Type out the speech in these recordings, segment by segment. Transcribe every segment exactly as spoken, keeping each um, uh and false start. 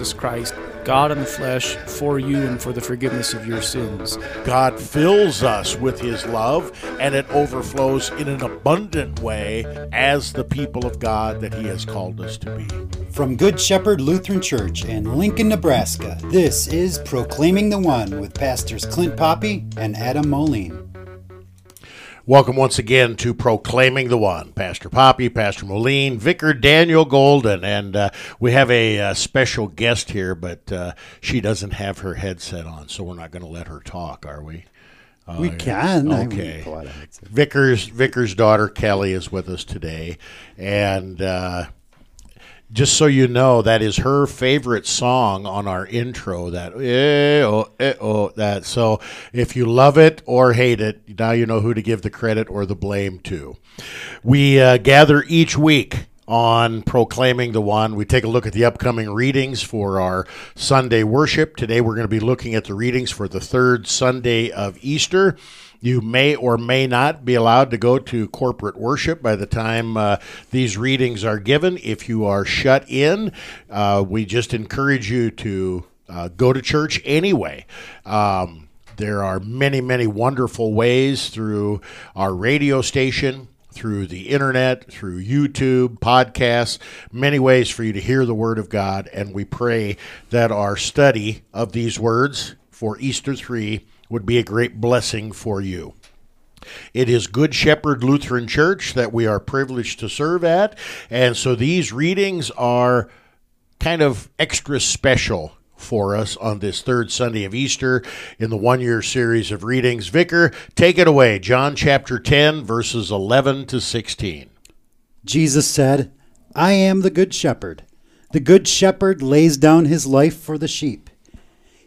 Jesus Christ, God in the flesh, for you and for the forgiveness of your sins. God fills us with his love, and it overflows in an abundant way as the people of God that he has called us to be. From Good Shepherd Lutheran Church in Lincoln, Nebraska, this is Proclaiming the One with Pastors Clint Poppy and Adam Moline. Welcome once again to Proclaiming the One. Pastor Poppy, Pastor Moline, Vicar Daniel Golden, and uh, we have a uh, special guest here, but uh, she doesn't have her headset on, so we're not going to let her talk, are we? Uh, we can. Okay. I mean, Vicar's, Vicar's daughter, Kelly, is with us today, and uh, just so you know, that is her favorite song on our intro. That eh, oh, eh, oh, that. So if you love it or hate it, now you know who to give the credit or the blame to. We uh, gather each week on Proclaiming the One. We take a look at the upcoming readings for our Sunday worship. Today we're going to be looking at the readings for the third Sunday of Easter. You may or may not be allowed to go to corporate worship by the time uh, these readings are given. If you are shut in, uh, we just encourage you to uh, go to church anyway. Um, there are many, many wonderful ways through our radio station, through the internet, through YouTube, podcasts, many ways for you to hear the Word of God. And we pray that our study of these words for Easter three would be a great blessing for you. It is Good Shepherd Lutheran Church that we are privileged to serve at, and so these readings are kind of extra special for us on this third Sunday of Easter in the one-year series of readings. Vicar, take it away. John chapter ten, verses eleven to sixteen. Jesus said, "I am the Good Shepherd. The Good Shepherd lays down his life for the sheep.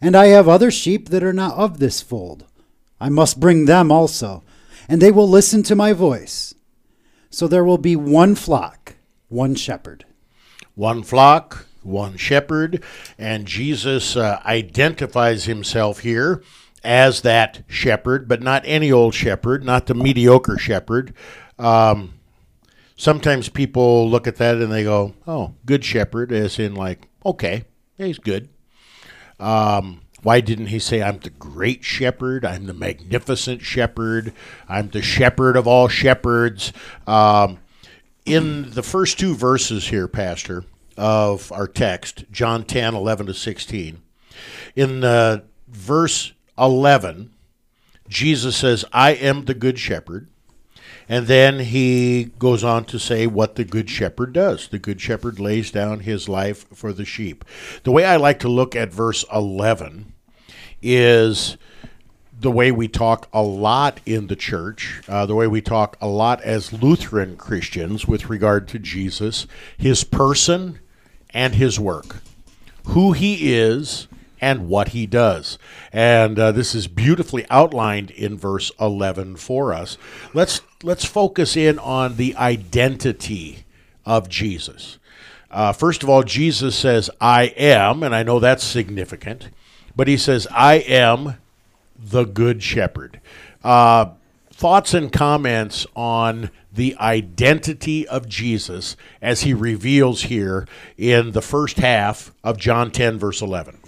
And I have other sheep that are not of this fold. I must bring them also, and they will listen to my voice. So there will be one flock, one shepherd." One flock, one shepherd. And Jesus uh, identifies himself here as that shepherd, but not any old shepherd, not the mediocre shepherd. Um, sometimes people look at that and they go, oh, good shepherd, as in like, okay, he's good. Um, why didn't he say, I'm the great shepherd, I'm the magnificent shepherd, I'm the shepherd of all shepherds? Um, in the first two verses here, Pastor, of our text, John ten, eleven to sixteen, in uh, verse eleven, Jesus says, I am the good shepherd. And then he goes on to say what the good shepherd does. The good shepherd lays down his life for the sheep. The way I like to look at verse eleven is the way we talk a lot in the church, uh, the way we talk a lot as Lutheran Christians with regard to Jesus, his person and his work, who he is and what he does. And uh, this is beautifully outlined in verse eleven for us. Let's let's focus in on the identity of Jesus. Uh, first of all, Jesus says, I am, and I know that's significant, but he says, I am the Good Shepherd. Uh, thoughts and comments on the identity of Jesus as he reveals here in the first half of John ten, verse eleven.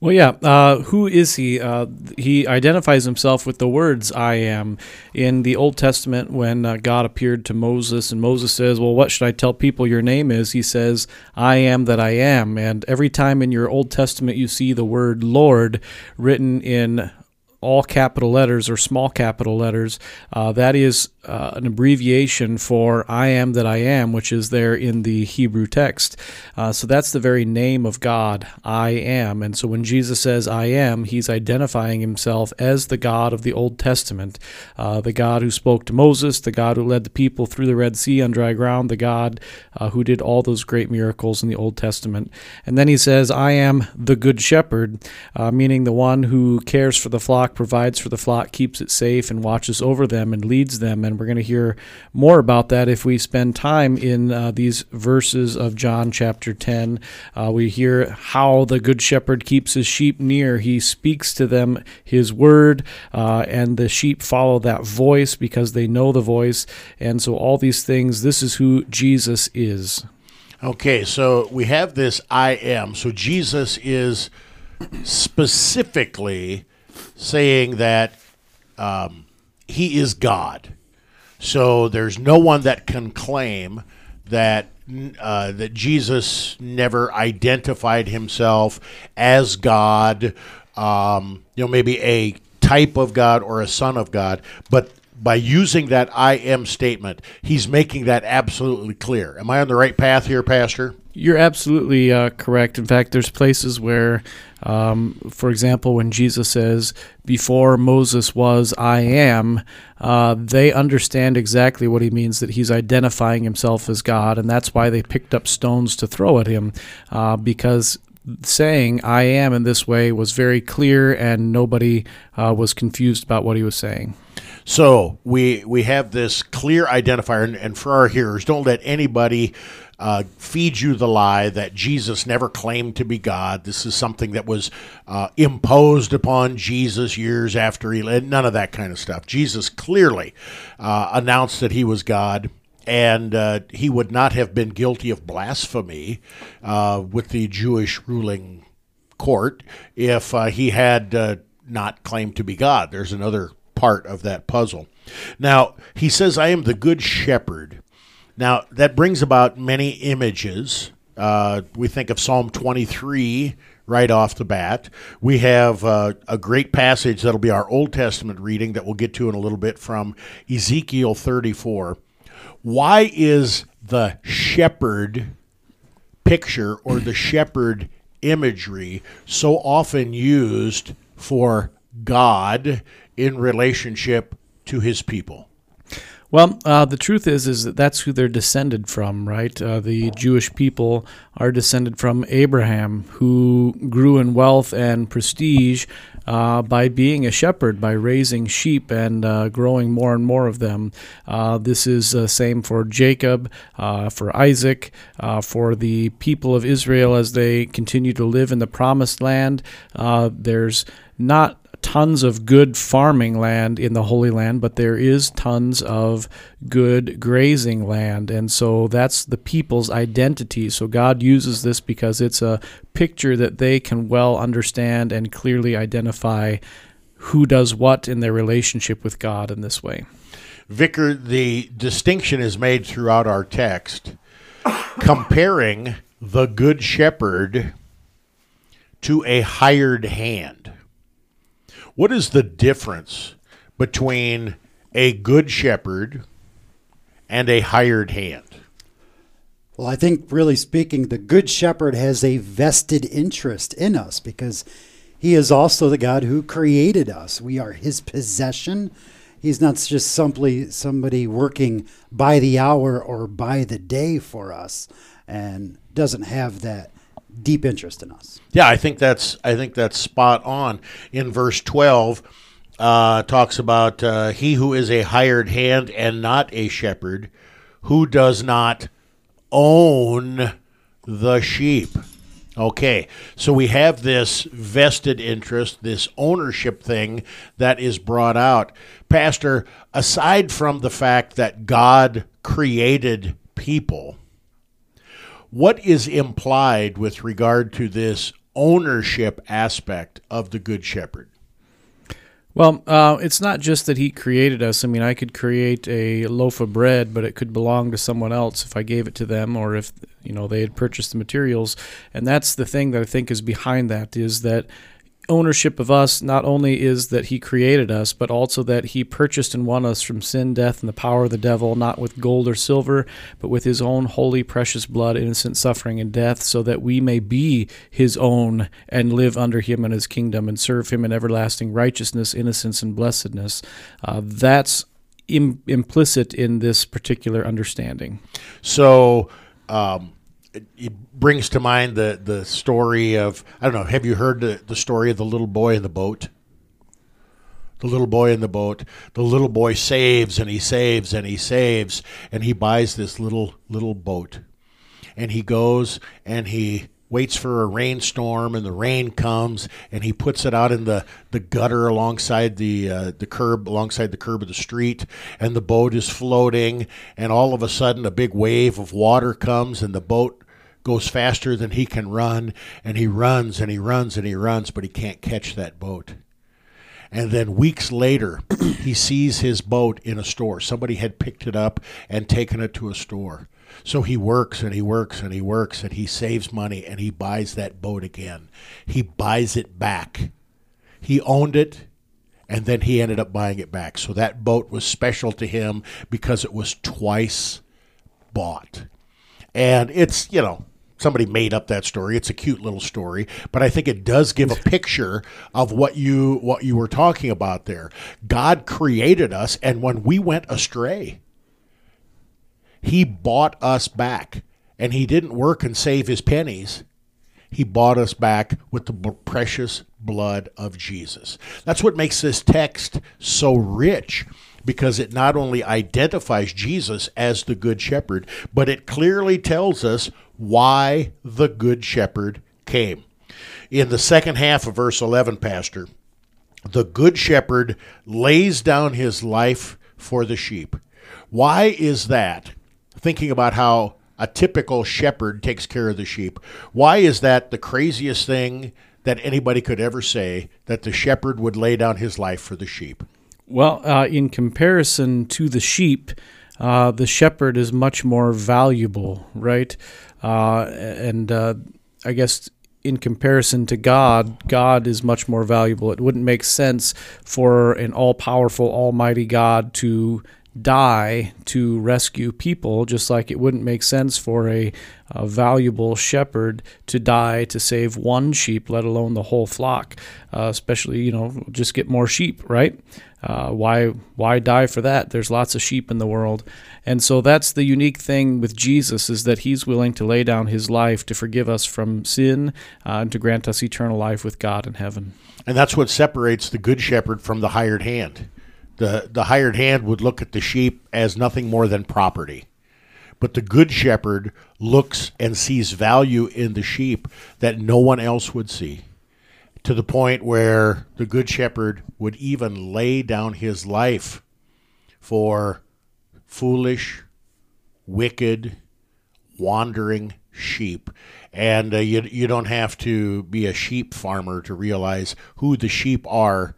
Well, yeah. Uh, who is he? Uh, he identifies himself with the words, I am. In the Old Testament, when uh, God appeared to Moses, and Moses says, well, what should I tell people your name is? He says, I am that I am. And every time in your Old Testament you see the word Lord written in all capital letters or small capital letters. Uh, that is uh, an abbreviation for I am that I am, which is there in the Hebrew text. Uh, so that's the very name of God, I am. And so when Jesus says I am, he's identifying himself as the God of the Old Testament, uh, the God who spoke to Moses, the God who led the people through the Red Sea on dry ground, the God uh, who did all those great miracles in the Old Testament. And then he says, I am the Good Shepherd, uh, meaning the one who cares for the flock, provides for the flock, keeps it safe, and watches over them and leads them. And we're going to hear more about that if we spend time in uh, these verses of John chapter ten. Uh, we hear how the Good Shepherd keeps his sheep near. He speaks to them his word, uh, and the sheep follow that voice because they know the voice. And so all these things, this is who Jesus is. Okay, so we have this I am. So Jesus is specifically saying that um, he is God. So there's no one that can claim that uh, that Jesus never identified himself as God, um, you know, maybe a type of God or a son of God, but by using that I am statement, he's making that absolutely clear. Am I on the right path here, Pastor? You're absolutely uh, correct. In fact, there's places where, um, for example, when Jesus says, before Moses was, I am, uh, they understand exactly what he means, that he's identifying himself as God, and that's why they picked up stones to throw at him, uh, because saying I am in this way was very clear, and nobody uh, was confused about what he was saying. So we we have this clear identifier, and, and for our hearers, don't let anybody uh, feed you the lie that Jesus never claimed to be God. This is something that was uh, imposed upon Jesus years after he led, none of that kind of stuff. Jesus clearly uh, announced that he was God, and uh, he would not have been guilty of blasphemy uh, with the Jewish ruling court if uh, he had uh, not claimed to be God. There's another part of that puzzle. Now, he says, I am the Good Shepherd. Now, that brings about many images. Uh, we think of Psalm twenty-three right off the bat. We have uh, a great passage that'll be our Old Testament reading that we'll get to in a little bit from Ezekiel thirty-four. Why is the shepherd picture or the shepherd imagery so often used for God in relationship to his people? Well, uh, the truth is, is that that's who they're descended from, right? Uh, the Jewish people are descended from Abraham, who grew in wealth and prestige uh, by being a shepherd, by raising sheep and uh, growing more and more of them. Uh, this is the uh, same for Jacob, uh, for Isaac, uh, for the people of Israel as they continue to live in the promised land. Uh, there's not tons of good farming land in the Holy Land, but there is tons of good grazing land, and so that's the people's identity. So God uses this because it's a picture that they can well understand and clearly identify who does what in their relationship with God in this way. Vicar, the distinction is made throughout our text comparing the Good Shepherd to a hired hand. What is the difference between a good shepherd and a hired hand? Well, I think really speaking, the good shepherd has a vested interest in us because he is also the God who created us. We are his possession. He's not just simply somebody working by the hour or by the day for us and doesn't have that deep interest in us. Yeah, I think that's I think that's spot on. In verse twelve, uh, talks about uh, he who is a hired hand and not a shepherd, who does not own the sheep. Okay, so we have this vested interest, this ownership thing that is brought out. Pastor, aside from the fact that God created people, what is implied with regard to this ownership aspect of the Good Shepherd? Well, uh, it's not just that he created us. I mean, I could create a loaf of bread, but it could belong to someone else if I gave it to them or if, you know, they had purchased the materials. And that's the thing that I think is behind that, is that ownership of us not only is that he created us, but also that he purchased and won us from sin, death, and the power of the devil, not with gold or silver, but with his own holy, precious blood, innocent suffering and death, so that we may be his own and live under him and his kingdom and serve him in everlasting righteousness, innocence, and blessedness. Uh, that's im- implicit in this particular understanding. So um it brings to mind the, the story of, I don't know, have you heard the, the story of the little boy in the boat? The little boy in the boat. The little boy saves and he saves and he saves, and he buys this little little boat. And he goes and he waits for a rainstorm, and the rain comes, and he puts it out in the, the gutter alongside the uh, the curb, alongside the curb of the street, and the boat is floating, and all of a sudden a big wave of water comes, and the boat goes faster than he can run, and he runs and he runs and he runs, but he can't catch that boat. And then weeks later, he sees his boat in a store. Somebody had picked it up and taken it to a store. So he works and he works and he works and he saves money and he buys that boat again. He buys it back. He owned it, and then he ended up buying it back. So that boat was special to him because it was twice bought. And it's, you know, somebody made up that story. It's a cute little story, but I think it does give a picture of what you what you were talking about there. God created us, and when we went astray, he bought us back, and he didn't work and save his pennies. He bought us back with the precious blood of Jesus. That's what makes this text so rich, because it not only identifies Jesus as the Good Shepherd, but it clearly tells us why the Good Shepherd came. In the second half of verse eleven, Pastor, the Good Shepherd lays down his life for the sheep. Why is that? Thinking about how a typical shepherd takes care of the sheep, why is that the craziest thing that anybody could ever say, that the shepherd would lay down his life for the sheep? Well, uh, in comparison to the sheep, uh, the shepherd is much more valuable, right? Uh, and uh, I guess in comparison to God, God is much more valuable. It wouldn't make sense for an all-powerful, almighty God to die to rescue people, just like it wouldn't make sense for a, a valuable shepherd to die to save one sheep, let alone the whole flock. Uh, especially, you know, just get more sheep, right? Uh, why why die for that? There's lots of sheep in the world. And so that's the unique thing with Jesus, is that he's willing to lay down his life to forgive us from sin uh, and to grant us eternal life with God in heaven. And that's what separates the Good Shepherd from the hired hand. The the hired hand would look at the sheep as nothing more than property. But the Good Shepherd looks and sees value in the sheep that no one else would see, to the point where the Good Shepherd would even lay down his life for foolish, wicked, wandering sheep. And uh, you, you don't have to be a sheep farmer to realize who the sheep are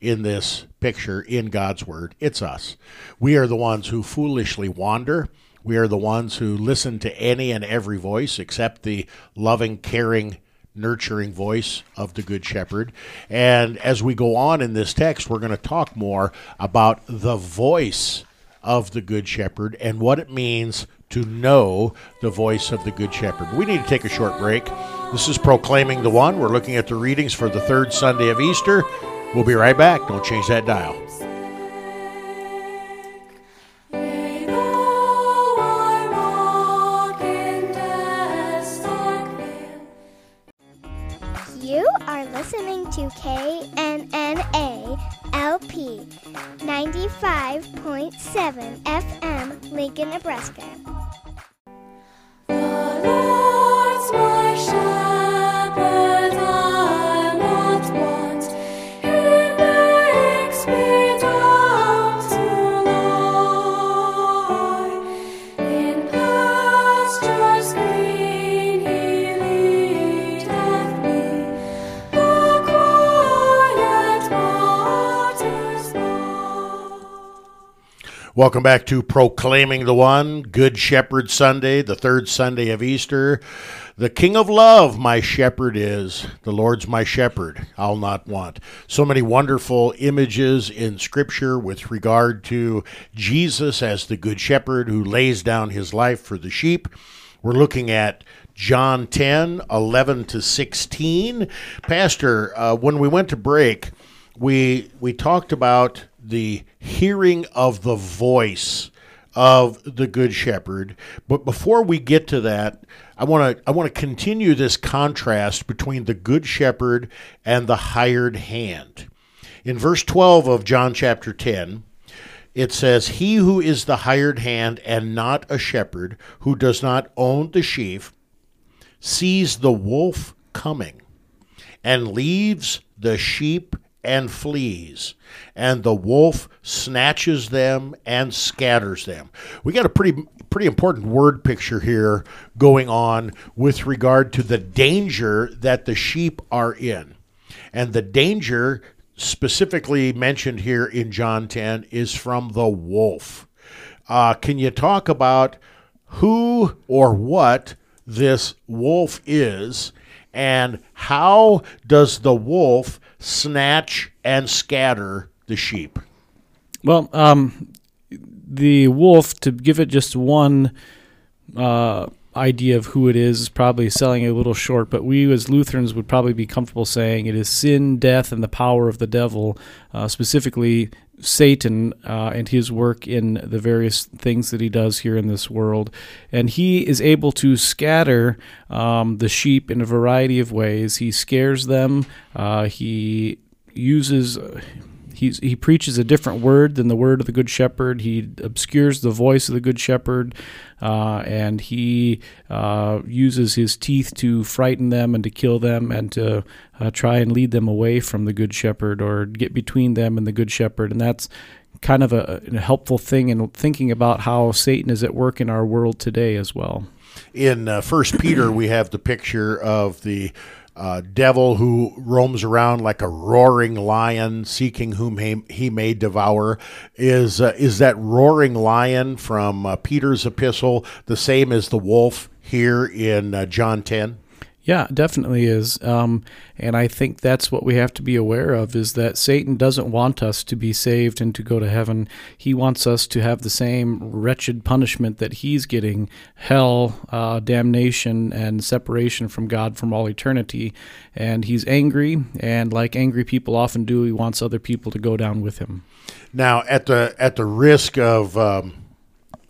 in this picture, in God's Word. It's us. We are the ones who foolishly wander. We are the ones who listen to any and every voice except the loving, caring, nurturing voice of the Good Shepherd. And as we go on in this text, we're going to talk more about the voice of the Good Shepherd and what it means to know the voice of the Good Shepherd. We need to take a short break. This is Proclaiming the One. We're looking at the readings for the third Sunday of Easter. We'll be right back. Don't change that dial. You are listening to K N N A L P ninety-five point seven F M, Lincoln, Nebraska. The Lord's my shepherd, I not want. Welcome back to Proclaiming the One, Good Shepherd Sunday, the third Sunday of Easter. The King of Love, my shepherd is. The Lord's my shepherd, I'll not want. So many wonderful images in Scripture with regard to Jesus as the Good Shepherd who lays down his life for the sheep. We're looking at John ten, eleven to sixteen. Pastor, uh, when we went to break, we we talked about the hearing of the voice of the Good Shepherd. But before we get to that, I want to I want to continue this contrast between the Good Shepherd and the hired hand. In verse twelve of John chapter ten, it says, "He who is the hired hand and not a shepherd, who does not own the sheep, sees the wolf coming and leaves the sheep and flees, and the wolf snatches them and scatters them." We got a pretty pretty important word picture here going on with regard to the danger that the sheep are in. And the danger specifically mentioned here in John ten is from the wolf. Uh, can you talk about who or what this wolf is, and how does the wolf snatch and scatter the sheep? Well, um, the wolf, to give it just one uh, idea of who it is, is probably selling it a little short, but we as Lutherans would probably be comfortable saying it is sin, death, and the power of the devil, uh, specifically Satan uh, and his work in the various things that he does here in this world. And he is able to scatter um, the sheep in a variety of ways. He scares them. Uh, he uses... Uh, He's, he preaches a different word than the word of the Good Shepherd. He obscures the voice of the Good Shepherd, uh, and he uh, uses his teeth to frighten them and to kill them and to uh, try and lead them away from the Good Shepherd or get between them and the Good Shepherd. And that's kind of a, a helpful thing in thinking about how Satan is at work in our world today as well. In uh, First Peter, we have the picture of the Uh, devil who roams around like a roaring lion, seeking whom he, he may devour. Is uh, is that roaring lion from uh, Peter's epistle the same as the wolf here in uh, John ten? Yeah, definitely is. Um, and I think that's what we have to be aware of, is that Satan doesn't want us to be saved and to go to heaven. He wants us to have the same wretched punishment that he's getting, hell, uh, damnation, and separation from God from all eternity. And he's angry, and like angry people often do, he wants other people to go down with him. Now, at the, at the risk of... Um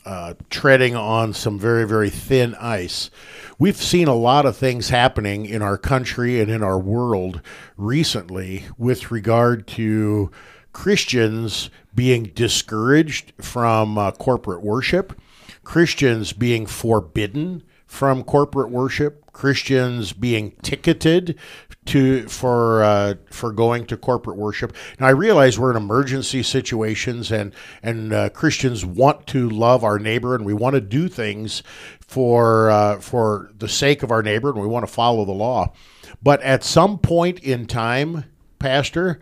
Uh, treading on some very, very thin ice. We've seen a lot of things happening in our country and in our world recently with regard to Christians being discouraged from uh, corporate worship, Christians being forbidden from corporate worship, Christians being ticketed to for uh, for going to corporate worship. Now, I realize we're in emergency situations, and and uh, Christians want to love our neighbor, and we want to do things for uh, for the sake of our neighbor, and we want to follow the law. But at some point in time, Pastor,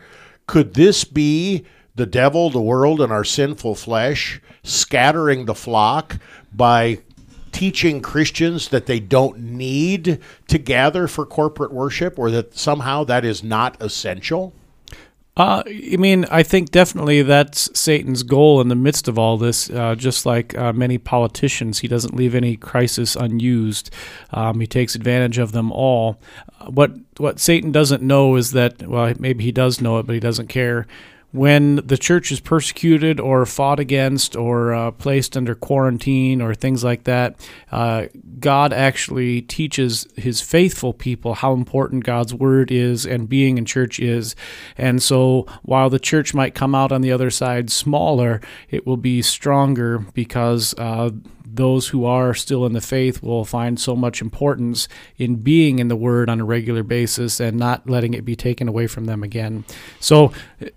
could this be the devil, the world, and our sinful flesh scattering the flock by teaching Christians that they don't need to gather for corporate worship, or that somehow that is not essential? Uh, I mean, I think definitely that's Satan's goal in the midst of all this. Uh, just like uh, many politicians, he doesn't leave any crisis unused. Um, he takes advantage of them all. Uh, what what Satan doesn't know is that, well, maybe he does know it, but he doesn't care. When the church is persecuted or fought against or uh, placed under quarantine or things like that, uh, God actually teaches his faithful people how important God's word is and being in church is. And so while the church might come out on the other side smaller, it will be stronger because uh, those who are still in the faith will find so much importance in being in the Word on a regular basis and not letting it be taken away from them again. So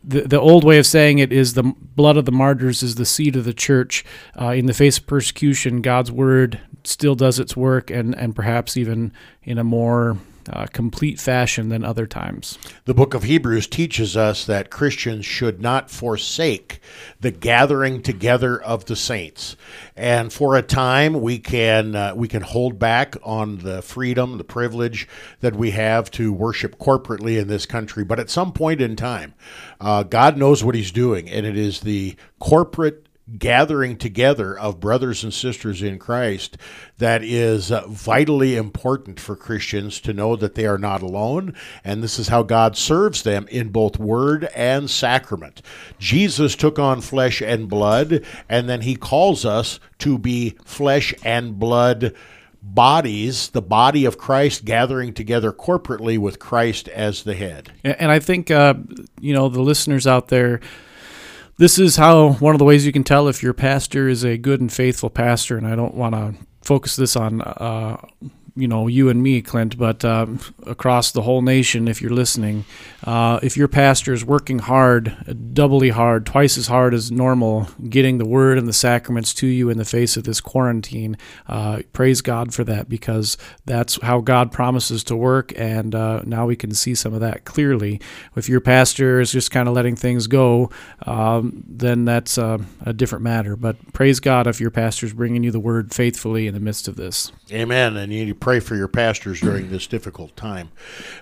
the the old way of saying it is the blood of the martyrs is the seed of the church. Uh, in the face of persecution, God's Word still does its work, and, and perhaps even in a more uh, complete fashion than other times. The book of Hebrews teaches us that Christians should not forsake the gathering together of the saints. And for a time, we can uh, we can hold back on the freedom, the privilege that we have to worship corporately in this country. But at some point in time, uh, God knows what he's doing, and it is the corporate gathering together of brothers and sisters in Christ that is uh, vitally important for Christians to know that they are not alone, and this is how God serves them in both word and sacrament. Jesus took on flesh and blood, and then he calls us to be flesh and blood bodies, the body of Christ gathering together corporately with Christ as the head. And I think, uh, you know, the listeners out there, this is how one of the ways you can tell if your pastor is a good and faithful pastor, and I don't want to focus this on, uh, you know, you and me, Clint, but uh, across the whole nation, if you're listening, uh, if your pastor is working hard, doubly hard, twice as hard as normal, getting the word and the sacraments to you in the face of this quarantine, uh, praise God for that, because that's how God promises to work, and uh, now we can see some of that clearly. If your pastor is just kind of letting things go, um, then that's uh, a different matter, but praise God if your pastor is bringing you the word faithfully in the midst of this. Amen, and you pray for your pastors during this difficult time.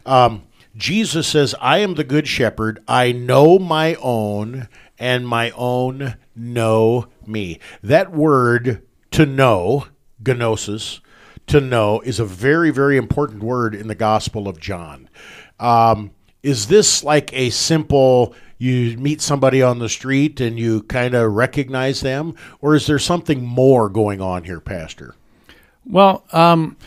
Um, Jesus says, I am the good shepherd. I know my own, and my own know me. That word, to know, gnosis, to know, is a very, very important word in the Gospel of John. Um, is this like a simple, you meet somebody on the street and you kind of recognize them, or is there something more going on here, Pastor? Well, um...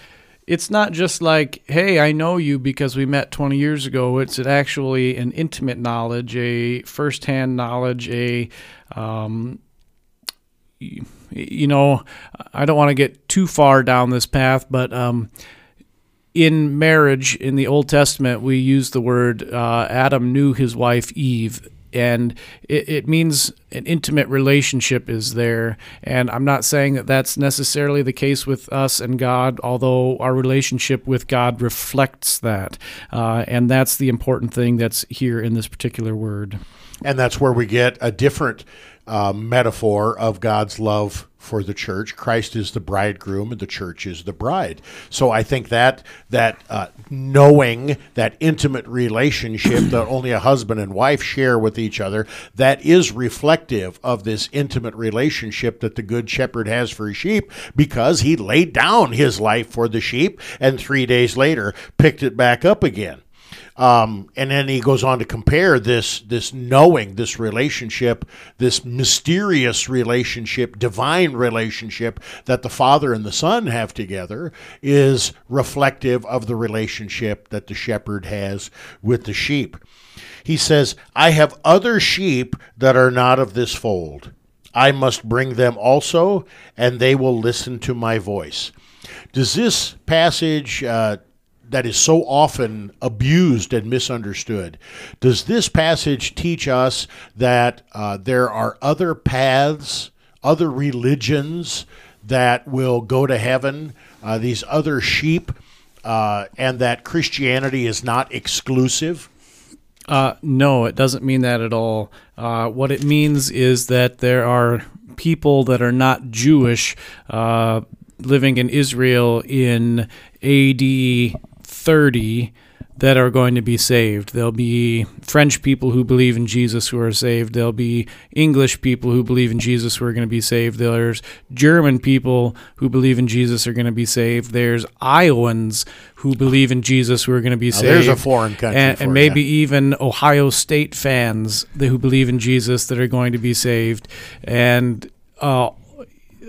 it's not just like, hey, I know you because we met twenty years ago. It's actually an intimate knowledge, a firsthand knowledge, a, um, you know, I don't want to get too far down this path, but um, in marriage, in the Old Testament, we use the word uh, Adam knew his wife Eve. And it, it means an intimate relationship is there. And I'm not saying that that's necessarily the case with us and God, although our relationship with God reflects that. Uh, and that's the important thing that's here in this particular word. And that's where we get a different uh, metaphor of God's love for the church. Christ is the bridegroom, and the church is the bride. So I think that that uh, knowing, that intimate relationship that only a husband and wife share with each other, that is reflective of this intimate relationship that the Good Shepherd has for his sheep, because he laid down his life for the sheep and three days later picked it back up again. Um, and then he goes on to compare this this knowing, this relationship, this mysterious relationship, divine relationship that the Father and the Son have together is reflective of the relationship that the shepherd has with the sheep. He says, I have other sheep that are not of this fold. I must bring them also, and they will listen to my voice. Does this passage uh that is so often abused and misunderstood, does this passage teach us that uh, there are other paths, other religions that will go to heaven, uh, these other sheep, uh, and that Christianity is not exclusive? Uh, no, it doesn't mean that at all. Uh, what it means is that there are people that are not Jewish uh, living in Israel in A D thirty that are going to be saved. There'll be French people who believe in Jesus who are saved. There'll be English people who believe in Jesus who are going to be saved. There's German people who believe in Jesus are going to be saved. There's Iowans who believe in Jesus who are going to be now saved. There's a foreign country. And, and maybe you. even Ohio State fans who believe in Jesus that are going to be saved. And uh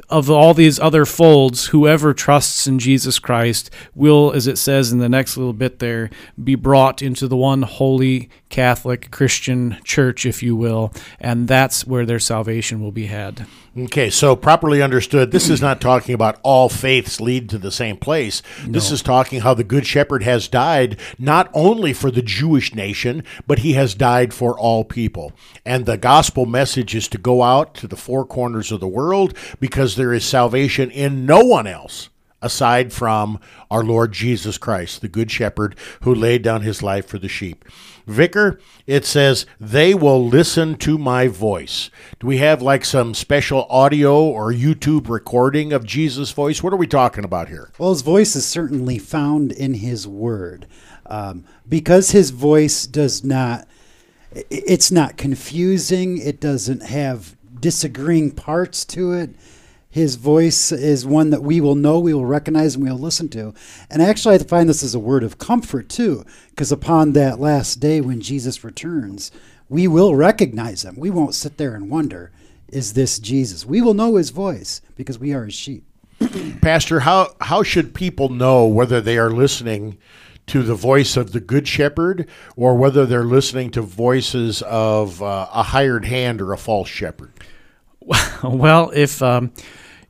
of all these other folds, whoever trusts in Jesus Christ will, as it says in the next little bit there, be brought into the one holy Catholic Christian church, if you will, and that's where their salvation will be had. Okay, so properly understood, this is not talking about all faiths lead to the same place. No. This is talking how the Good Shepherd has died not only for the Jewish nation, but he has died for all people. And the gospel message is to go out to the four corners of the world, because there is salvation in no one else aside from our Lord Jesus Christ, the Good Shepherd who laid down his life for the sheep. Vicar, it says, they will listen to my voice. Do we have like some special audio or YouTube recording of Jesus' voice? What are we talking about here? Well, his voice is certainly found in his word. Um, because his voice does not, it's not confusing. It doesn't have disagreeing parts to it. His voice is one that we will know, we will recognize, and we will listen to. And actually, I find this as a word of comfort, too, because upon that last day when Jesus returns, we will recognize him. We won't sit there and wonder, is this Jesus? We will know his voice because we are his sheep. Pastor, how, how should people know whether they are listening to the voice of the Good Shepherd or whether they're listening to voices of uh, a hired hand or a false shepherd? Well, if um,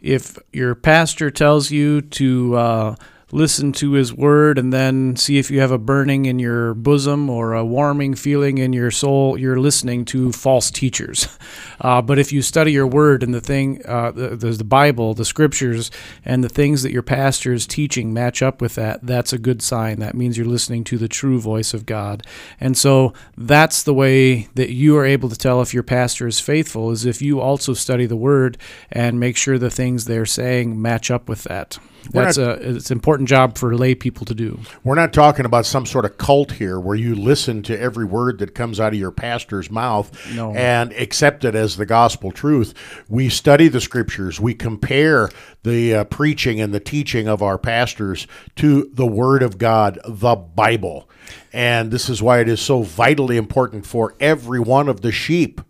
if your pastor tells you to uh, listen to his word and then see if you have a burning in your bosom or a warming feeling in your soul, you're listening to false teachers. Uh, but if you study your word and the thing, uh, the, the Bible, the scriptures, and the things that your pastor is teaching match up with that, that's a good sign. That means you're listening to the true voice of God. And so that's the way that you are able to tell if your pastor is faithful, is if you also study the word and make sure the things they're saying match up with that. That's not, a it's an important job for lay people to do. We're not talking about some sort of cult here where you listen to every word that comes out of your pastor's mouth no. and accept it as the gospel truth. We study the scriptures. We compare the uh, preaching and the teaching of our pastors to the Word of God, the Bible. And this is why it is so vitally important for every one of the sheep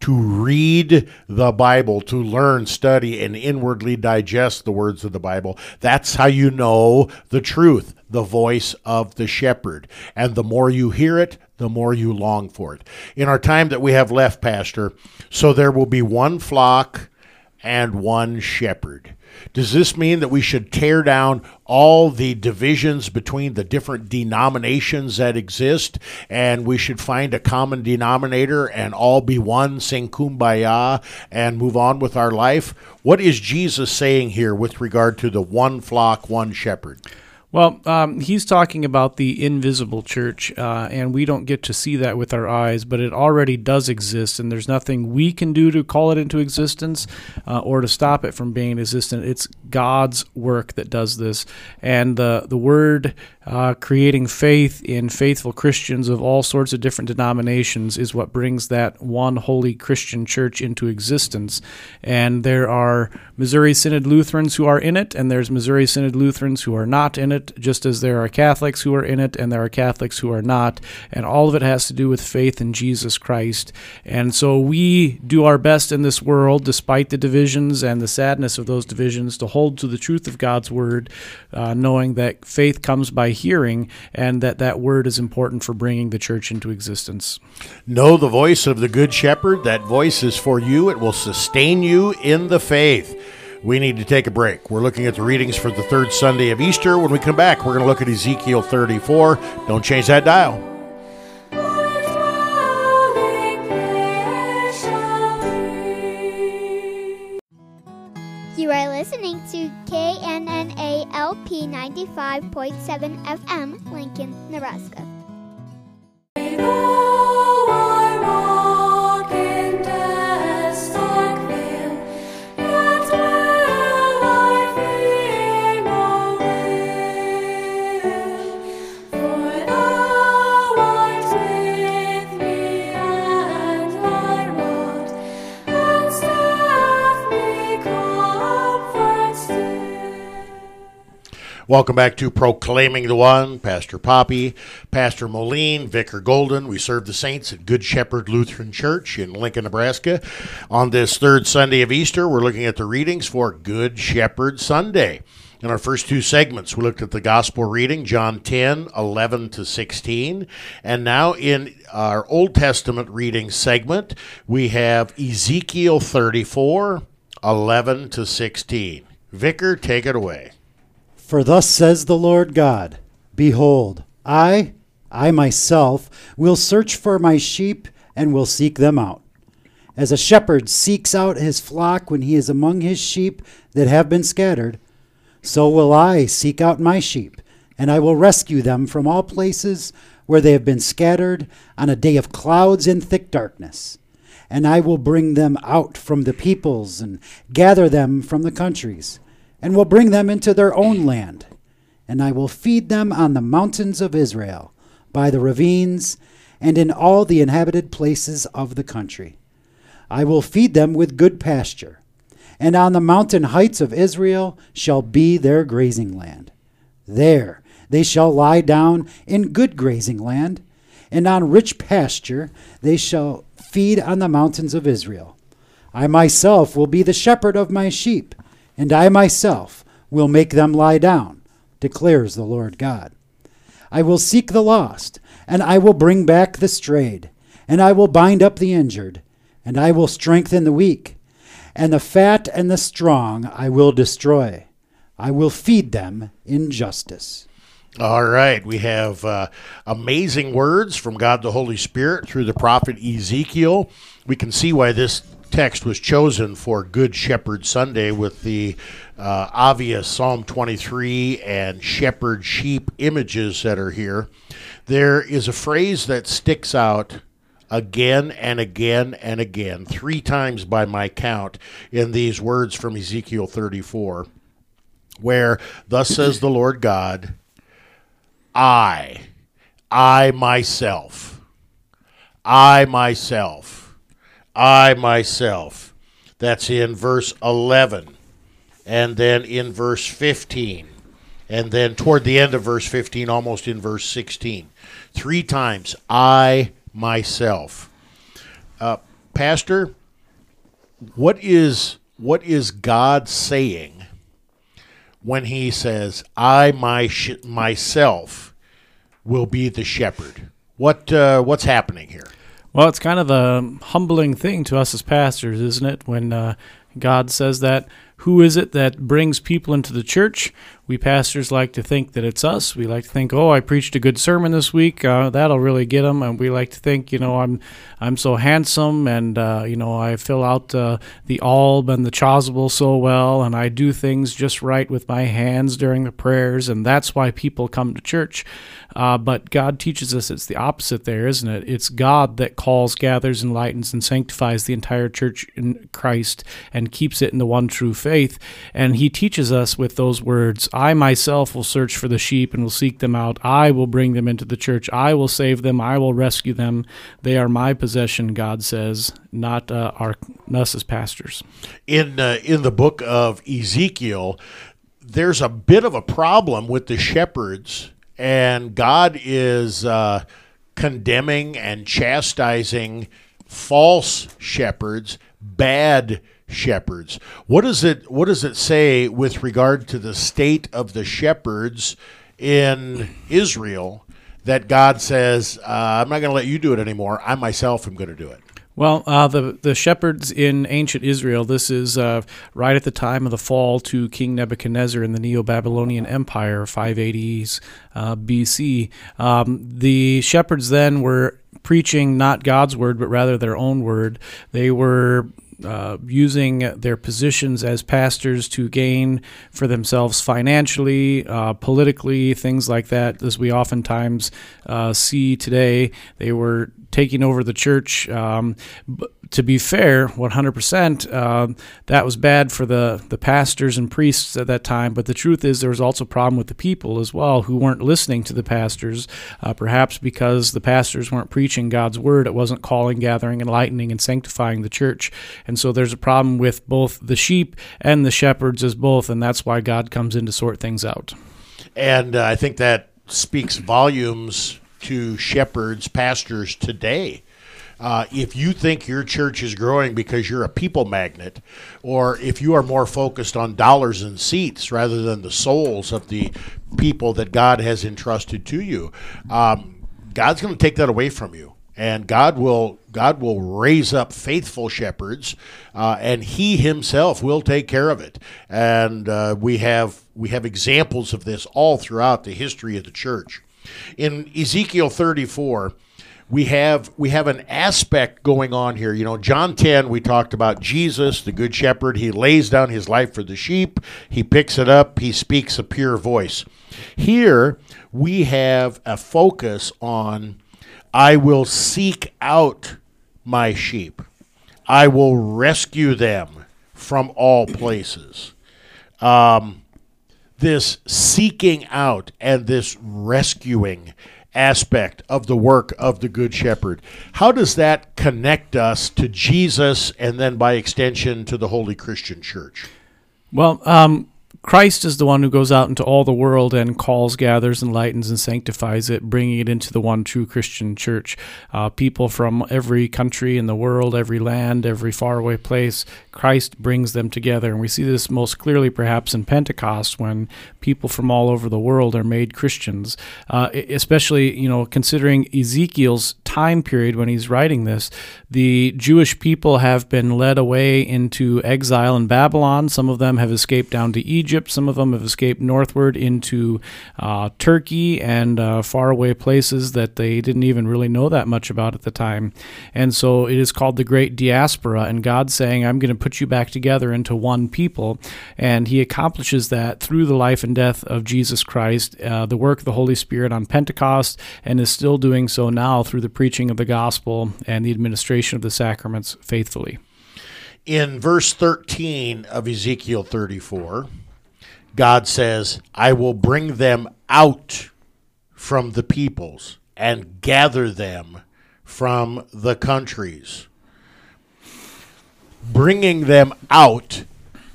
to read the Bible, to learn, study, and inwardly digest the words of the Bible. That's how you know the truth, the voice of the shepherd. And the more you hear it, the more you long for it. In our time that we have left, Pastor, so there will be one flock and one shepherd. Does this mean that we should tear down all the divisions between the different denominations that exist, and we should find a common denominator and all be one, sing Kumbaya, and move on with our life? What is Jesus saying here with regard to the one flock, one shepherd? Well, um, he's talking about the invisible church, uh, and we don't get to see that with our eyes, but it already does exist, and there's nothing we can do to call it into existence uh, or to stop it from being existent. It's God's work that does this, and the, the Word uh, creating faith in faithful Christians of all sorts of different denominations is what brings that one holy Christian church into existence, and there are Missouri Synod Lutherans who are in it, and there's Missouri Synod Lutherans who are not in it, just as there are Catholics who are in it and there are Catholics who are not, and all of it has to do with faith in Jesus Christ. And so we do our best in this world, despite the divisions and the sadness of those divisions, to hold to the truth of God's Word, uh, knowing that faith comes by hearing and that that Word is important for bringing the church into existence. Know the voice of the Good Shepherd. That voice is for you. It will sustain you in the faith. We need to take a break. We're looking at the readings for the third Sunday of Easter. When we come back, we're going to look at Ezekiel thirty-four. Don't change that dial. You are listening to K N N A L P ninety-five point seven F M, Lincoln, Nebraska. Welcome back to Proclaiming the One. Pastor Poppy, Pastor Moline, Vicar Golden. We serve the saints at Good Shepherd Lutheran Church in Lincoln, Nebraska. On this third Sunday of Easter, we're looking at the readings for Good Shepherd Sunday. In our first two segments, we looked at the gospel reading, John ten, eleven to sixteen. And now in our Old Testament reading segment, we have Ezekiel thirty-four, eleven to sixteen. Vicar, take it away. For thus says the Lord God, behold, I, I myself, will search for my sheep and will seek them out. As a shepherd seeks out his flock when he is among his sheep that have been scattered, So will I seek out my sheep, and I will rescue them from all places where they have been scattered on a day of clouds and thick darkness. And I will bring them out from the peoples and gather them from the countries, and will bring them into their own land. And I will feed them on the mountains of Israel, by the ravines, and in all the inhabited places of the country. I will feed them with good pasture, and on the mountain heights of Israel shall be their grazing land. There they shall lie down in good grazing land, and on rich pasture they shall feed on the mountains of Israel. I myself will be the shepherd of my sheep, and I myself will make them lie down, declares the Lord God. I will seek the lost, and I will bring back the strayed, and I will bind up the injured, and I will strengthen the weak, and the fat and the strong I will destroy. I will feed them in justice. All right, we have uh, amazing words from God the Holy Spirit through the prophet Ezekiel. We can see why this text was chosen for Good Shepherd Sunday with the uh, obvious Psalm twenty-three and shepherd sheep images that are here. There is a phrase that sticks out again and again and again, three times by my count, in these words from Ezekiel thirty-four, where, thus says the Lord God, I, I myself, I myself, I myself. That's in verse eleven, and then in verse fifteen, and then toward the end of verse fifteen, almost in verse sixteen. Three times, I myself. Uh, Pastor, what is, what is God saying when he says, I my sh- myself will be the shepherd? What uh, what's happening here? Well, it's kind of a humbling thing to us as pastors, isn't it? When uh, God says that, who is it that brings people into the church? We pastors like to think that it's us. We like to think, oh, I preached a good sermon this week. Uh, that'll really get them. And we like to think, you know, I'm I'm so handsome, and, uh, you know, I fill out uh, the alb and the chasuble so well, and I do things just right with my hands during the prayers, and that's why people come to church. Uh, but God teaches us it's the opposite there, isn't it? It's God that calls, gathers, enlightens, and sanctifies the entire church in Christ and keeps it in the one true faith. And he teaches us with those words, I myself will search for the sheep and will seek them out. I will bring them into the church. I will save them. I will rescue them. They are my possession, God says, not uh, our us as pastors. In, uh, in the book of Ezekiel, there's a bit of a problem with the shepherds, and God is uh, condemning and chastising false shepherds, bad shepherds. What does it what does it say with regard to the state of the shepherds in Israel that God says, uh, I'm not going to let you do it anymore. I myself am going to do it? Well, uh, the, the shepherds in ancient Israel, this is uh, right at the time of the fall to King Nebuchadnezzar in the Neo-Babylonian Empire, five eighties uh, B C. Um, the shepherds then were preaching not God's word, but rather their own word. They were Uh, using their positions as pastors to gain for themselves financially, uh, politically, things like that, as we oftentimes uh, see today. They were taking over the church. Um, but to be fair, one hundred percent, uh, that was bad for the, the pastors and priests at that time, but the truth is there was also a problem with the people as well who weren't listening to the pastors, uh, perhaps because the pastors weren't preaching God's word. It wasn't calling, gathering, enlightening, and sanctifying the church. And so there's a problem with both the sheep and the shepherds as both, and that's why God comes in to sort things out. And uh, I think that speaks volumes to shepherds, pastors today. Uh, if you think your church is growing because you're a people magnet, or if you are more focused on dollars and seats rather than the souls of the people that God has entrusted to you, um, God's going to take that away from you. And God will God will raise up faithful shepherds, uh, and He Himself will take care of it. And uh, we have we have examples of this all throughout the history of the church. In Ezekiel thirty-four, we have we have an aspect going on here. You know, John ten, we talked about Jesus, the Good Shepherd. He lays down his life for the sheep. He picks it up. He speaks a pure voice. Here we have a focus on, I will seek out my sheep. I will rescue them from all places. Um, this seeking out and this rescuing aspect of the work of the Good Shepherd. How does that connect us to Jesus and then by extension to the Holy Christian Church? Well, um, Christ is the one who goes out into all the world and calls, gathers, enlightens, and sanctifies it, bringing it into the one true Christian church. Uh, people from every country in the world, every land, every faraway place, Christ brings them together. And we see this most clearly perhaps in Pentecost, when people from all over the world are made Christians, uh, especially, you know, considering Ezekiel's time period when he's writing this. The Jewish people have been led away into exile in Babylon. Some of them have escaped down to Egypt. Some of them have escaped northward into uh, Turkey and uh, faraway places that they didn't even really know that much about at the time. And so it is called the Great Diaspora, and God's saying, I'm going to put you back together into one people. And he accomplishes that through the life and death of Jesus Christ, uh, the work of the Holy Spirit on Pentecost, and is still doing so now through the preaching of the gospel and the administration of the sacraments faithfully. In verse thirteen of Ezekiel thirty-four... God says, I will bring them out from the peoples and gather them from the countries. Bringing them out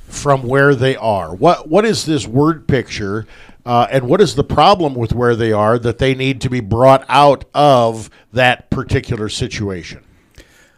from where they are. What What is this word picture, uh, and what is the problem with where they are that they need to be brought out of that particular situation?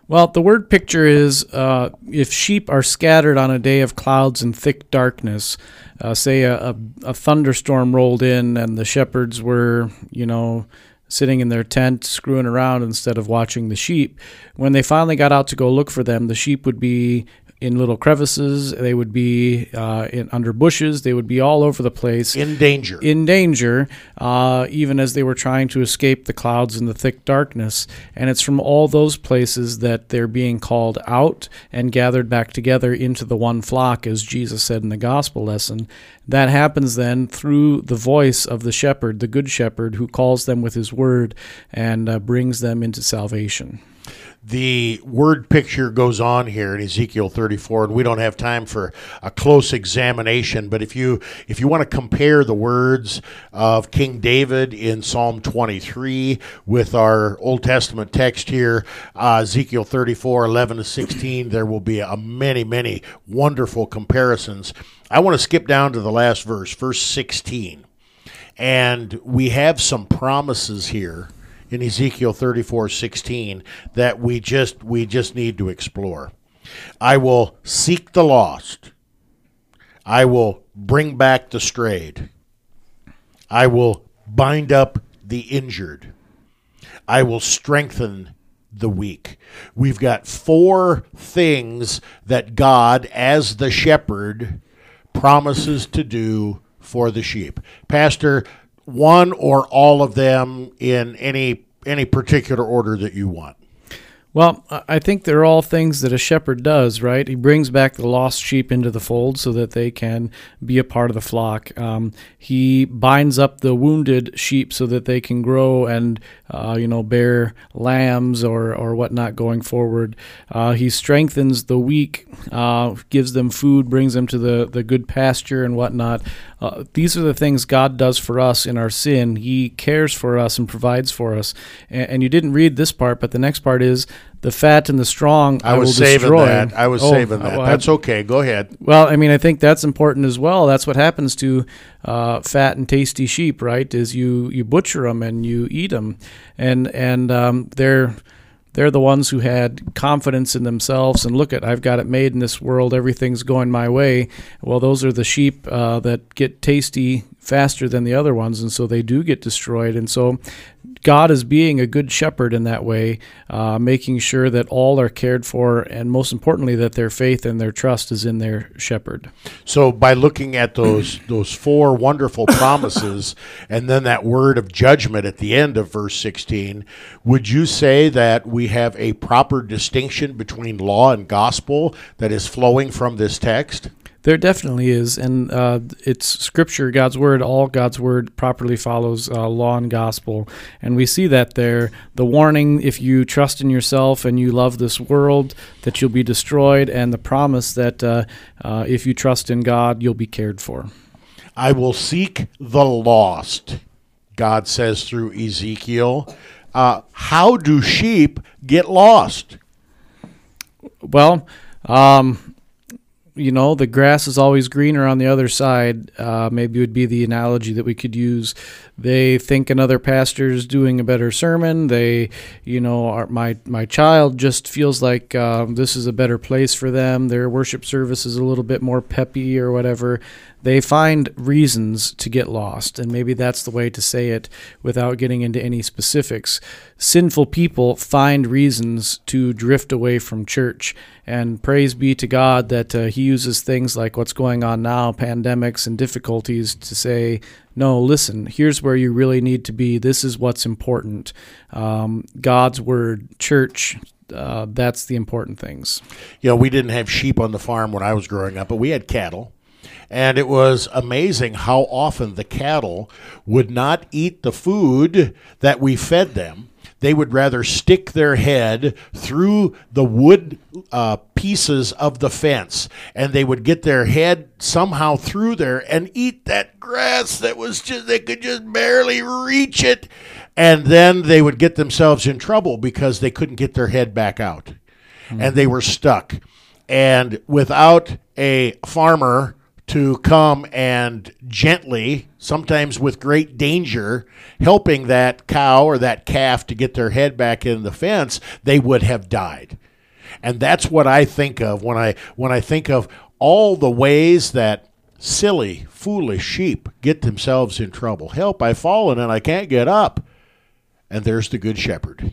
Well, the word picture is, uh, if sheep are scattered on a day of clouds and thick darkness, uh, say a, a, a thunderstorm rolled in and the shepherds were, you know, sitting in their tent screwing around instead of watching the sheep, when they finally got out to go look for them, the sheep would be in little crevices, they would be uh, in, under bushes, they would be all over the place. In danger. In danger, uh, even as they were trying to escape the clouds and the thick darkness. And it's from all those places that they're being called out and gathered back together into the one flock, as Jesus said in the gospel lesson. That happens then through the voice of the shepherd, the Good Shepherd, who calls them with his word and uh, brings them into salvation. The word picture goes on here in Ezekiel thirty-four, and we don't have time for a close examination, but if you if you want to compare the words of King David in Psalm twenty-three with our Old Testament text here, uh, Ezekiel thirty-four, eleven to sixteen, there will be a many, many wonderful comparisons. I want to skip down to the last verse, verse sixteen, and we have some promises here in Ezekiel thirty-four sixteen that we just we just need to explore. I will seek the lost. I will bring back the strayed. I will bind up the injured. I will strengthen the weak. We've got four things that God, as the shepherd, promises to do for the sheep. Pastor, one or all of them in any any particular order that you want? Well, I think they're all things that a shepherd does, right? He brings back the lost sheep into the fold so that they can be a part of the flock. Um, he binds up the wounded sheep so that they can grow and, uh, you know, bear lambs or, or whatnot going forward. Uh, he strengthens the weak, uh, gives them food, brings them to the, the good pasture and whatnot. Uh, these are the things God does for us in our sin. He cares for us and provides for us. And, and you didn't read this part, but the next part is, the fat and the strong I, I will destroy. I was saving that. I was oh, saving that. Well, that's okay. Go ahead. Well, I mean, I think that's important as well. That's what happens to uh, fat and tasty sheep, right, is you, you butcher them and you eat them. And, and um, they're... They're the ones who had confidence in themselves and look at, I've got it made in this world, everything's going my way. Well, those are the sheep uh, that get tasty faster than the other ones, and so they do get destroyed. And so God is being a good shepherd in that way, uh, making sure that all are cared for, and most importantly, that their faith and their trust is in their shepherd. So by looking at those those four wonderful promises and then that word of judgment at the end of verse sixteen, would you say that we have a proper distinction between law and gospel that is flowing from this text? There definitely is, and uh, it's Scripture, God's Word. All God's Word properly follows uh, law and gospel, and we see that there. The warning, if you trust in yourself and you love this world, that you'll be destroyed, and the promise that uh, uh, if you trust in God, you'll be cared for. I will seek the lost, God says through Ezekiel. Uh, how do sheep get lost? Well, um... you know, the grass is always greener on the other side, uh, maybe would be the analogy that we could use. They think another pastor's doing a better sermon. They, you know, are, my my child just feels like um, this is a better place for them. Their worship service is a little bit more peppy or whatever. They find reasons to get lost, and maybe that's the way to say it without getting into any specifics. Sinful people find reasons to drift away from church, and praise be to God that uh, he uses things like what's going on now, pandemics and difficulties, to say, no, listen, here's where you really need to be. This is what's important. Um, God's Word, church, uh, that's the important things. You know, we didn't have sheep on the farm when I was growing up, but we had cattle. And it was amazing how often the cattle would not eat the food that we fed them. They would rather stick their head through the wood uh, pieces of the fence, and they would get their head somehow through there and eat that grass that was just, they could just barely reach it. And then they would get themselves in trouble because they couldn't get their head back out, mm-hmm. and they were stuck. And without a farmer to come and gently, sometimes with great danger, helping that cow or that calf to get their head back in the fence, they would have died. And that's what I think of when I when I think of all the ways that silly, foolish sheep get themselves in trouble. Help, I've fallen and I can't get up. And there's the Good Shepherd,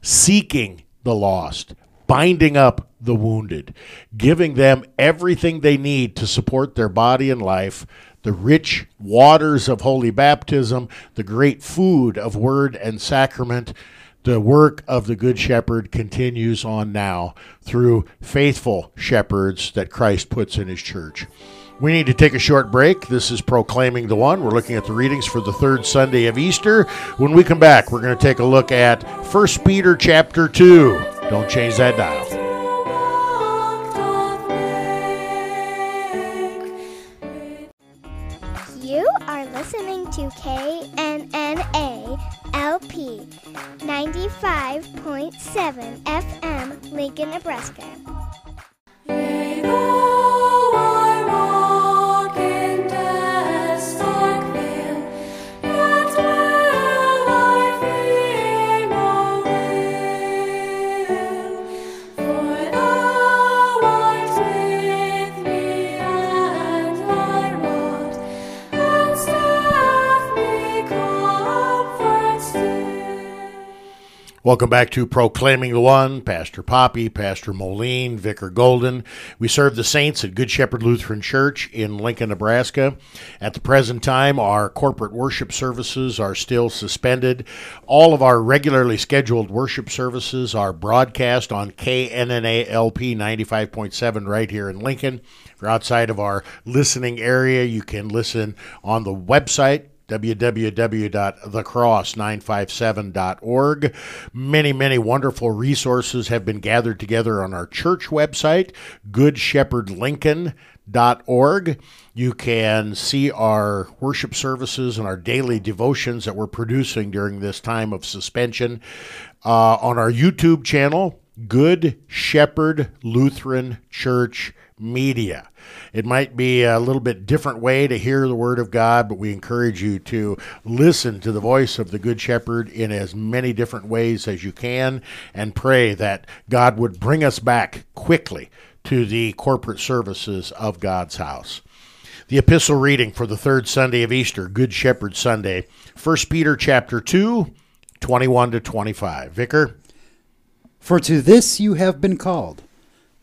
seeking the lost, binding up the wounded, giving them everything they need to support their body and life, the rich waters of holy baptism, the great food of word and sacrament. The work of the Good Shepherd continues on now through faithful shepherds that Christ puts in his church. We need to take a short break. This is Proclaiming the One. We're looking at the readings for the third Sunday of Easter. When we come back, we're going to take a look at First Peter chapter two. Don't change that dial. You are listening to K N N A L P ninety-five point seven F M, Lincoln, Nebraska. Welcome back to Proclaiming the One. Pastor Poppy, Pastor Moline, Vicar Golden. We serve the saints at Good Shepherd Lutheran Church in Lincoln, Nebraska. At the present time, our corporate worship services are still suspended. All of our regularly scheduled worship services are broadcast on K N N A L P ninety-five point seven right here in Lincoln. If you're outside of our listening area, you can listen on the website, w w w dot the cross nine five seven dot org. Many, many wonderful resources have been gathered together on our church website, good shepherd lincoln dot org. You can see our worship services and our daily devotions that we're producing during this time of suspension uh, on our YouTube channel, Good Shepherd Lutheran Church Media. It might be a little bit different way to hear the Word of God, but we encourage you to listen to the voice of the Good Shepherd in as many different ways as you can, and pray that God would bring us back quickly to the corporate services of God's house. The epistle reading for the third Sunday of Easter, Good Shepherd Sunday, First Peter chapter two, twenty-one to twenty-five. Vicar? For to this you have been called,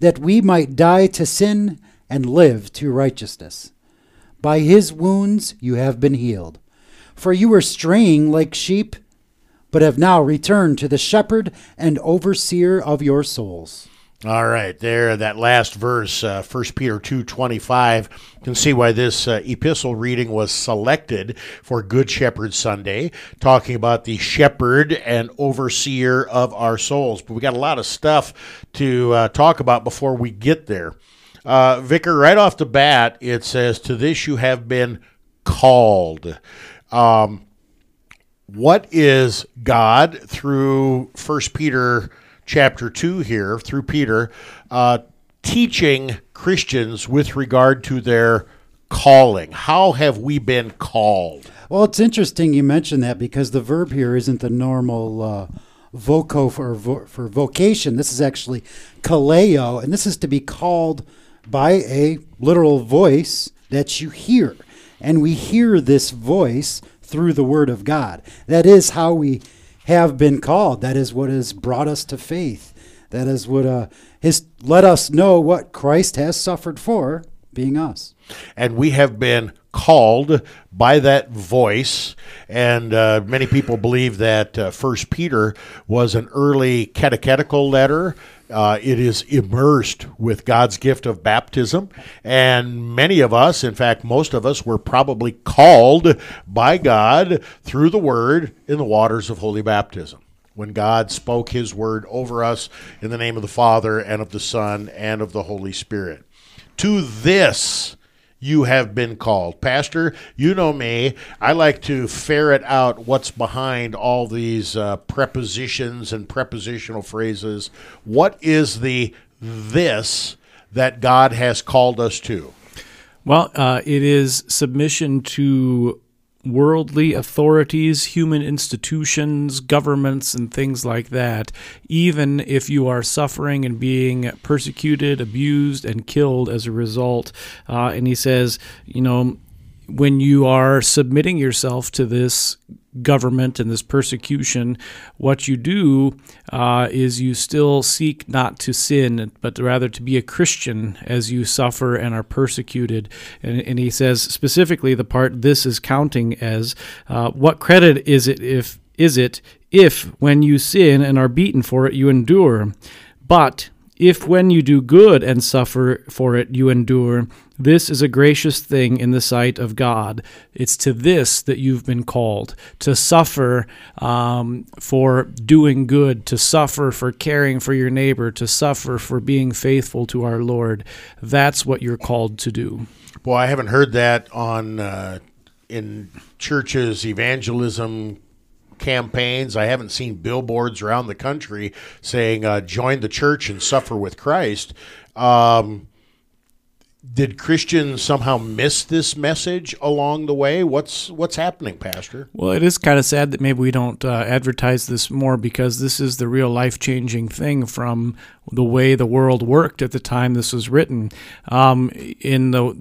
that we might die to sin and live to righteousness. By his wounds you have been healed, for you were straying like sheep, but have now returned to the shepherd and overseer of your souls. All right, there, that last verse, uh, First Peter two twenty-five, you can see why this uh, epistle reading was selected for Good Shepherd Sunday, talking about the shepherd and overseer of our souls. But we got a lot of stuff to uh, talk about before we get there. Uh, Vicar, right off the bat, it says, to this you have been called. Um, what is God, through First Peter chapter two here, through Peter, uh, teaching Christians with regard to their calling? How have we been called? Well, it's interesting you mentioned that, because the verb here isn't the normal uh, voco for, vo- for vocation. This is actually kaleo, and this is to be called by a literal voice that you hear. And we hear this voice through the Word of God. That is how we have been called. That is what has brought us to faith. That is what uh, has let us know what Christ has suffered for, being us. And we have been called by that voice. And uh, many people believe that uh, First Peter was an early catechetical letter. Uh, it is immersed with God's gift of baptism. And many of us, in fact, most of us, were probably called by God through the Word in the waters of holy baptism, when God spoke his Word over us in the name of the Father and of the Son and of the Holy Spirit. To this you have been called. Pastor, you know me. I like to ferret out what's behind all these uh, prepositions and prepositional phrases. What is the this that God has called us to? Well, uh, it is submission to worldly authorities, human institutions, governments, and things like that, even if you are suffering and being persecuted, abused, and killed as a result. Uh, and he says, you know, when you are submitting yourself to this government and this persecution, what you do uh, is you still seek not to sin, but rather to be a Christian as you suffer and are persecuted. And, and he says specifically the part this is counting as, uh, what credit is it if is it if when you sin and are beaten for it you endure, but if when you do good and suffer for it you endure, this is a gracious thing in the sight of God. It's to this that you've been called, to suffer um, for doing good, to suffer for caring for your neighbor, to suffer for being faithful to our Lord. That's what you're called to do. Well, I haven't heard that on uh, in churches, evangelism campaigns. I haven't seen billboards around the country saying uh, join the church and suffer with Christ. Um, did Christians somehow miss this message along the way? What's what's happening, Pastor? Well, it is kind of sad that maybe we don't uh, advertise this more, because this is the real life-changing thing from the way the world worked at the time this was written. Um, in the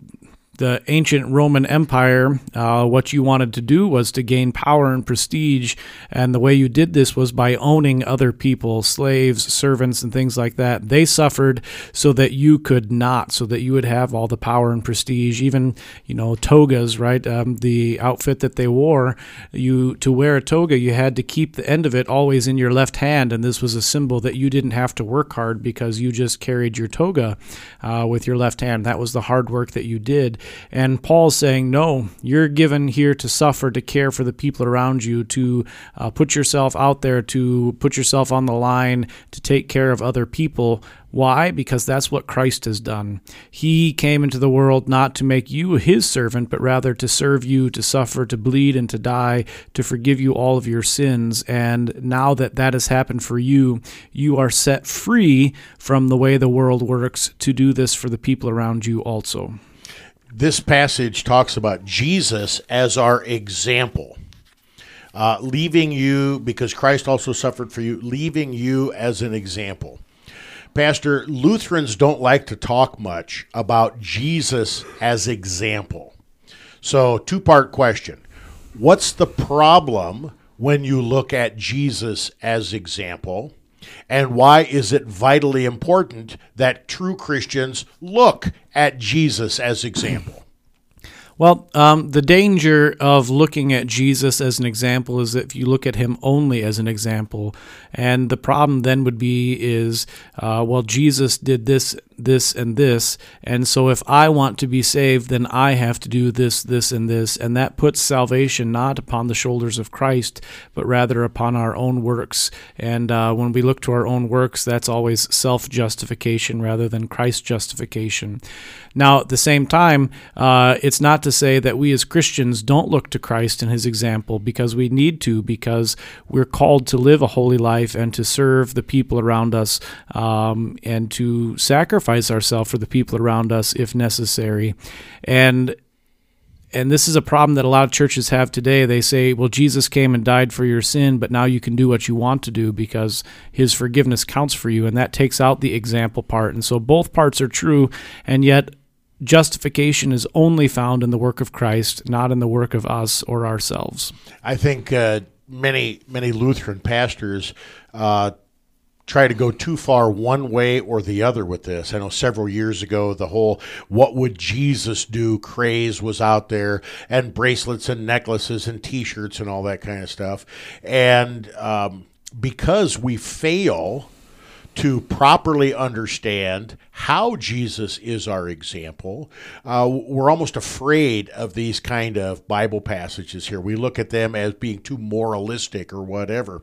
The ancient Roman Empire, uh, what you wanted to do was to gain power and prestige, and the way you did this was by owning other people, slaves, servants, and things like that. They suffered so that you could not, so that you would have all the power and prestige, even, you know, togas, right? Um, the outfit that they wore, you to wear a toga, you had to keep the end of it always in your left hand, and this was a symbol that you didn't have to work hard because you just carried your toga uh, with your left hand. That was the hard work that you did. And Paul's saying, no, you're given here to suffer, to care for the people around you, to uh, put yourself out there, to put yourself on the line, to take care of other people. Why? Because that's what Christ has done. He came into the world not to make you his servant, but rather to serve you, to suffer, to bleed, and to die, to forgive you all of your sins. And now that that has happened for you, you are set free from the way the world works to do this for the people around you also. This passage talks about Jesus as our example. Uh, leaving you, because Christ also suffered for you, leaving you as an example. Pastor, Lutherans don't like to talk much about Jesus as example. So, two-part question. What's the problem when you look at Jesus as example? And why is it vitally important that true Christians look at Jesus as example? Well, um, the danger of looking at Jesus as an example is that if you look at him only as an example, and the problem then would be is, uh, well, Jesus did this, this, and this, and so if I want to be saved, then I have to do this, this, and this, and that puts salvation not upon the shoulders of Christ, but rather upon our own works. And uh, when we look to our own works, that's always self-justification rather than Christ's justification. Now, at the same time, uh, it's not to to say that we as Christians don't look to Christ and his example, because we need to, because we're called to live a holy life and to serve the people around us um, and to sacrifice ourselves for the people around us if necessary. And And this is a problem that a lot of churches have today. They say, well, Jesus came and died for your sin, but now you can do what you want to do because his forgiveness counts for you, and that takes out the example part. And so both parts are true, and yet justification is only found in the work of Christ, not in the work of us or ourselves. I think uh, many, many Lutheran pastors uh, try to go too far one way or the other with this. I know several years ago, the whole "what would Jesus do" craze was out there, and bracelets and necklaces and T-shirts and all that kind of stuff. And um, because we fail to properly understand how Jesus is our example, uh, we're almost afraid of these kind of Bible passages here. We look at them as being too moralistic or whatever.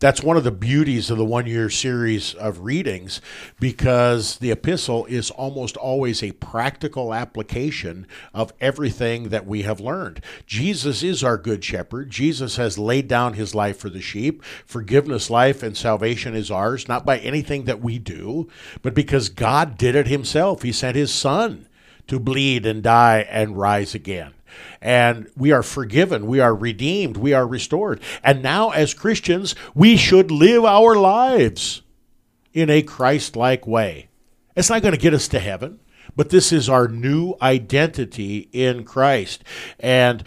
That's one of the beauties of the one-year series of readings, because the epistle is almost always a practical application of everything that we have learned. Jesus is our good shepherd. Jesus has laid down his life for the sheep. Forgiveness, life, and salvation is ours, not by anything that we do, but because God did it himself. He sent his son to bleed and die and rise again. And we are forgiven, we are redeemed, we are restored. And now as Christians, we should live our lives in a Christ-like way. It's not going to get us to heaven, but this is our new identity in Christ. And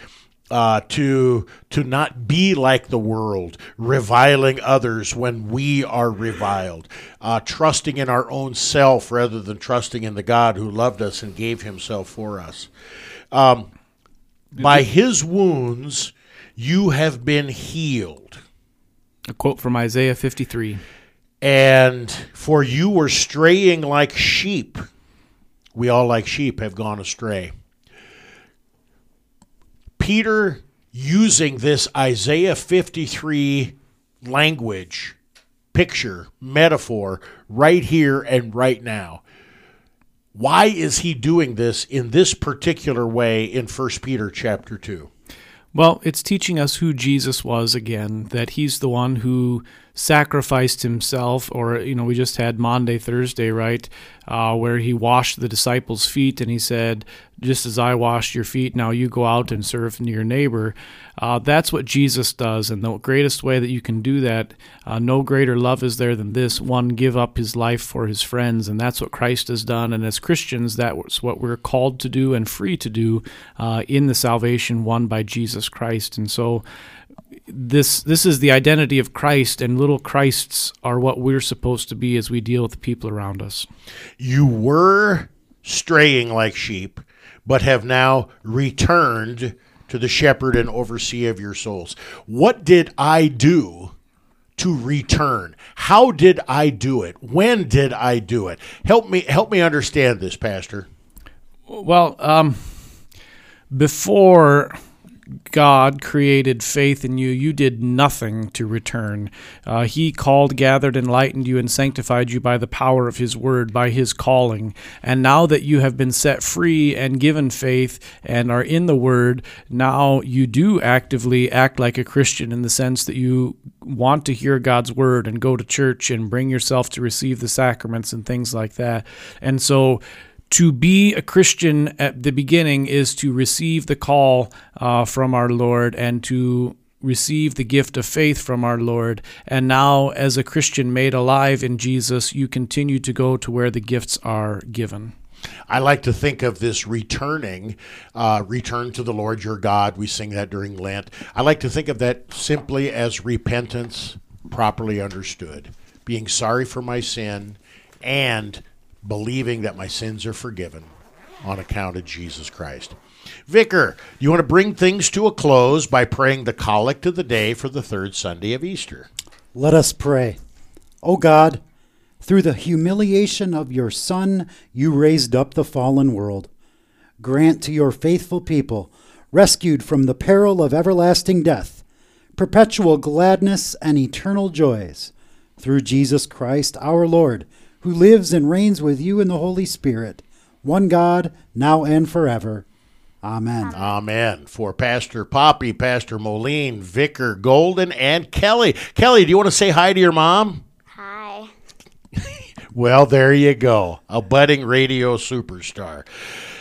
Uh, to to not be like the world, reviling others when we are reviled, uh, trusting in our own self rather than trusting in the God who loved us and gave himself for us. Um, by his wounds, you have been healed. A quote from Isaiah fifty-three. And for you were straying like sheep. We all like sheep have gone astray. Peter, using this Isaiah fifty-three language, picture, metaphor, right here and right now. Why is he doing this in this particular way in First Peter chapter two? Well, it's teaching us who Jesus was again, that he's the one who sacrificed himself, or, you know, we just had Maundy Thursday, right, uh, where he washed the disciples' feet and he said, just as I washed your feet, now you go out and serve your neighbor. Uh, that's what Jesus does, and the greatest way that you can do that, uh, no greater love is there than this, one give up his life for his friends, and that's what Christ has done, and as Christians, that's what we're called to do and free to do uh, in the salvation won by Jesus Christ. And so this this is the identity of Christ, and little Christs are what we're supposed to be as we deal with the people around us. You were straying like sheep, but have now returned to the shepherd and overseer of your souls. What did I do to return? How did I do it? When did I do it? Help me help me understand this, Pastor. Well, um before God created faith in you, you did nothing to return. Uh, he called, gathered, enlightened you, and sanctified you by the power of his word, by his calling. And now that you have been set free and given faith and are in the word, now you do actively act like a Christian in the sense that you want to hear God's word and go to church and bring yourself to receive the sacraments and things like that. And so to be a Christian at the beginning is to receive the call uh, from our Lord and to receive the gift of faith from our Lord. And now, as a Christian made alive in Jesus, you continue to go to where the gifts are given. I like to think of this returning, uh, return to the Lord your God. We sing that during Lent. I like to think of that simply as repentance properly understood, being sorry for my sin and believing that my sins are forgiven on account of Jesus Christ. Vicar, you want to bring things to a close by praying the collect of the day for the third Sunday of Easter. Let us pray. O God, through the humiliation of your Son, you raised up the fallen world. Grant to your faithful people, rescued from the peril of everlasting death, perpetual gladness and eternal joys, through Jesus Christ our Lord, who lives and reigns with you in the Holy Spirit, one God, now and forever. Amen. Amen. For Pastor Poppy, Pastor Moline, Vicar Golden, and Kelly. Kelly, do you want to say hi to your mom? Hi. Well, there you go. A budding radio superstar.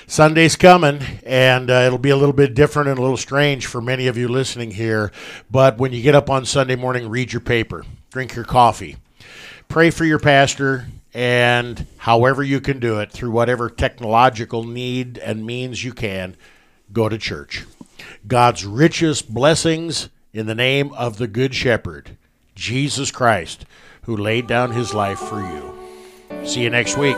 Sunday's coming, and uh, it'll be a little bit different and a little strange for many of you listening here. But when you get up on Sunday morning, read your paper, drink your coffee, pray for your pastor, and however you can do it, through whatever technological need and means you can, go to church. God's richest blessings in the name of the Good Shepherd, Jesus Christ, who laid down his life for you. See you next week.